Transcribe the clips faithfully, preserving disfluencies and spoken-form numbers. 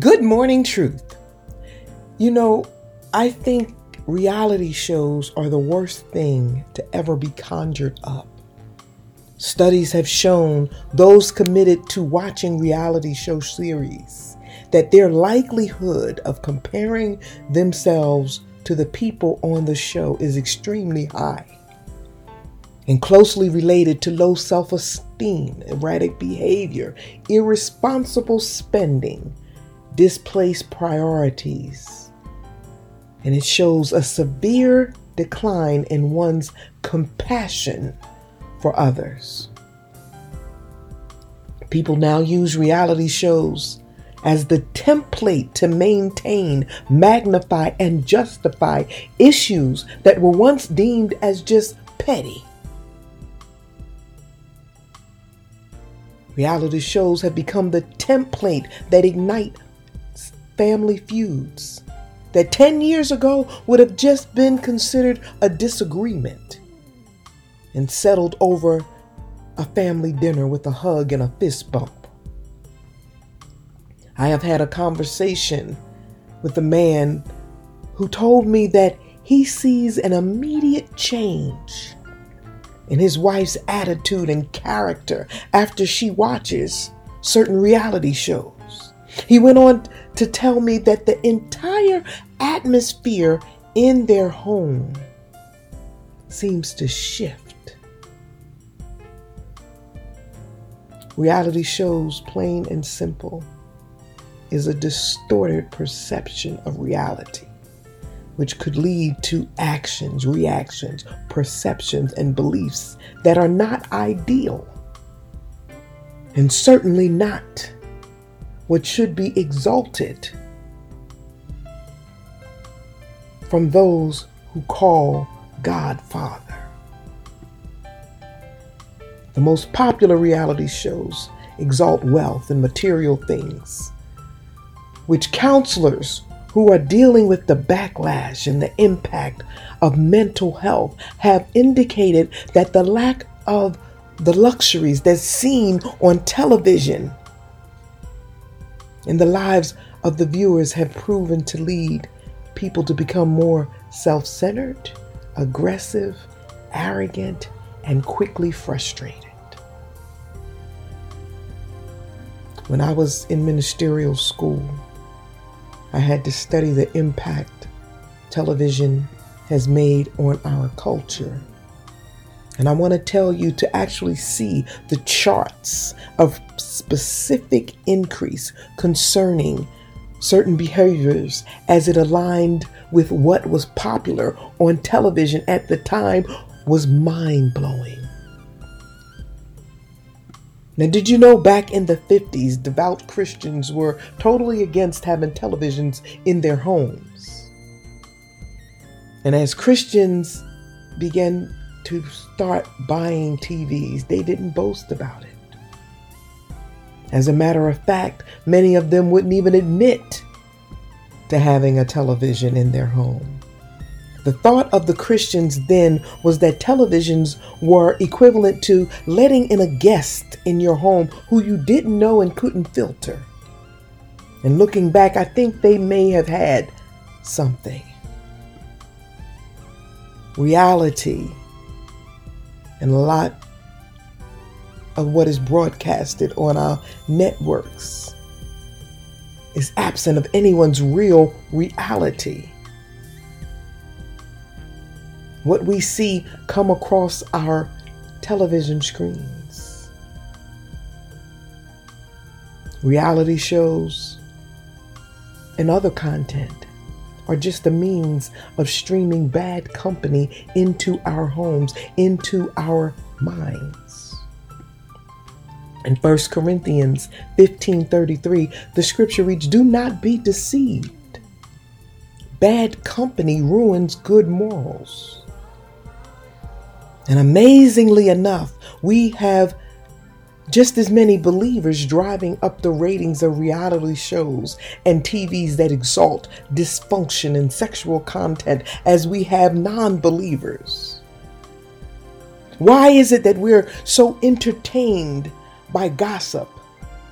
Good morning, truth. You know, I think reality shows are the worst thing to ever be conjured up. Studies have shown those committed to watching reality show series that their likelihood of comparing themselves to the people on the show is extremely high and closely related to low self-esteem, erratic behavior, irresponsible spending, displaced priorities, and it shows a severe decline in one's compassion for others. People now use reality shows as the template to maintain, magnify, and justify issues that were once deemed as just petty. Reality shows have become the template that ignite family feuds that ten years ago would have just been considered a disagreement and settled over a family dinner with a hug and a fist bump. I have had a conversation with a man who told me that he sees an immediate change in his wife's attitude and character after she watches certain reality shows. He went on to tell me that the entire atmosphere in their home seems to shift. Reality shows, plain and simple, is a distorted perception of reality, which could lead to actions, reactions, perceptions, and beliefs that are not ideal, and certainly not what should be exalted from those who call God Father. The most popular reality shows exalt wealth and material things, which counselors who are dealing with the backlash and the impact of mental health have indicated that the lack of the luxuries that's seen on television and the lives of the viewers have proven to lead people to become more self-centered, aggressive, arrogant, and quickly frustrated. When I was in ministerial school, I had to study the impact television has made on our culture. And I want to tell you to actually see the charts of specific increase concerning certain behaviors as it aligned with what was popular on television at the time was mind-blowing. Now, did you know back in the fifties, devout Christians were totally against having televisions in their homes? And as Christians began to start buying T Vs, they didn't boast about it. As a matter of fact, many of them wouldn't even admit to having a television in their home. The thought of the Christians then was that televisions were equivalent to letting in a guest in your home who you didn't know and couldn't filter. And looking back, I think they may have had something. Reality and a lot of what is broadcasted on our networks is absent of anyone's real reality. What we see come across our television screens. Reality shows and other content are just the means of streaming bad company into our homes, into our minds. In First Corinthians fifteen thirty-three, the scripture reads, "Do not be deceived. Bad company ruins good morals." And amazingly enough, we have just as many believers driving up the ratings of reality shows and T Vs that exalt dysfunction and sexual content as we have non-believers. Why is it that we're so entertained by gossip,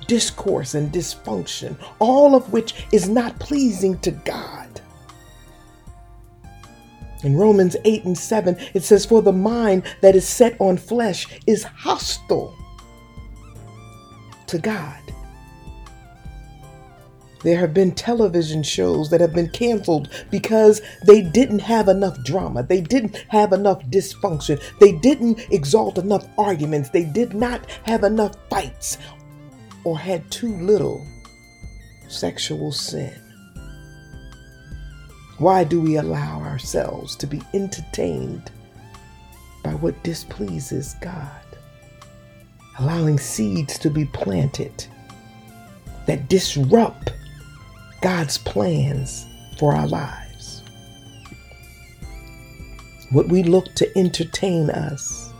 discourse and dysfunction, all of which is not pleasing to God. In Romans eight and seven, it says, "For the mind that is set on flesh is hostile to God." There have been television shows that have been canceled because they didn't have enough drama. They didn't have enough dysfunction. They didn't exalt enough arguments. They did not have enough fights or had too little sexual sin. Why do we allow ourselves to be entertained by what displeases God? Allowing seeds to be planted that disrupt God's plans for our lives. What we look to entertain us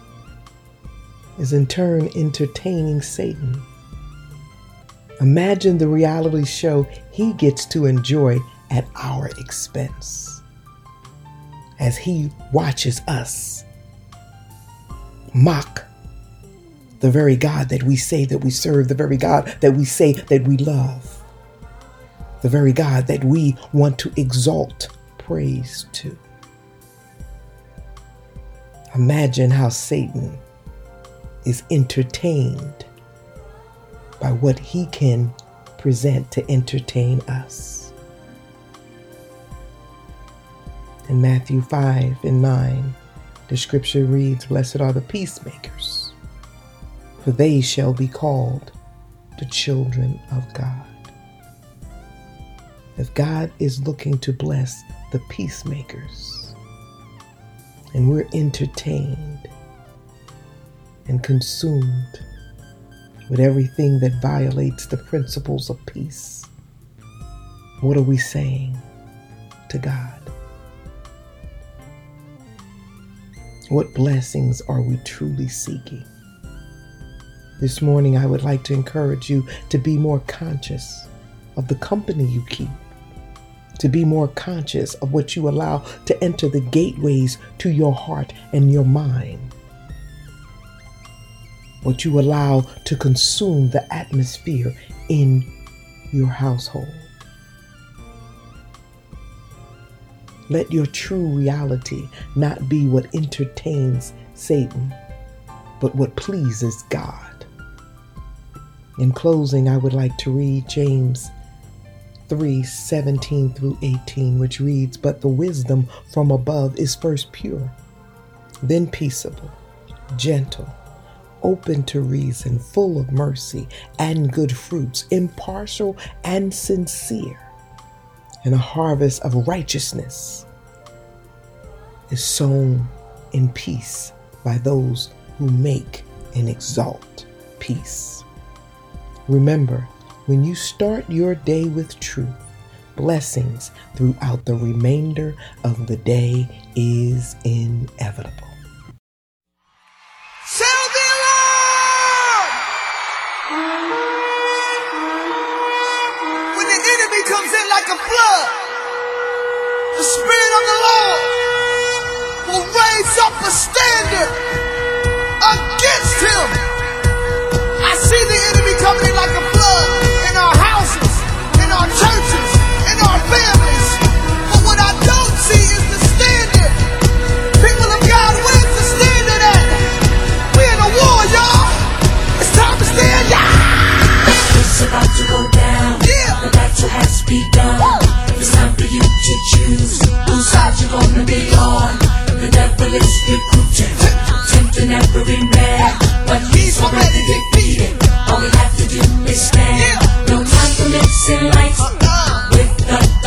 is in turn entertaining Satan. Imagine the reality show he gets to enjoy at our expense as he watches us mock the very God that we say that we serve, the very God that we say that we love, the very God that we want to exalt praise to. Imagine how Satan is entertained by what he can present to entertain us. In Matthew five and nine, the scripture reads, "Blessed are the peacemakers, for they shall be called the children of God." If God is looking to bless the peacemakers, and we're entertained and consumed with everything that violates the principles of peace, what are we saying to God? What blessings are we truly seeking? This morning, I would like to encourage you to be more conscious of the company you keep, to be more conscious of what you allow to enter the gateways to your heart and your mind, what you allow to consume the atmosphere in your household. Let your true reality not be what entertains Satan, but what pleases God. In closing, I would like to read James three seventeen through eighteen, which reads, "But the wisdom from above is first pure, then peaceable, gentle, open to reason, full of mercy and good fruits, impartial and sincere. And a harvest of righteousness is sown in peace by those who make and exalt peace." Remember, when you start your day with truth, blessings throughout the remainder of the day is inevitable. Serve the Lord! When the enemy comes in like a flood, the Spirit of the Lord will raise up a standard against him. See the enemy coming in like a flood in our houses, in our churches, in our families. But what I don't see is the standard. People of God, where's the standard at? We're in a war, y'all. It's time to stand, y'all. It's about to go down. Yeah. The battle has begun. Woo. It's time for you to choose whose side you're gonna be on. The devil is recruiting, tempting every man, but he's already defeated. All we have to do is stand. No time for mixing life with the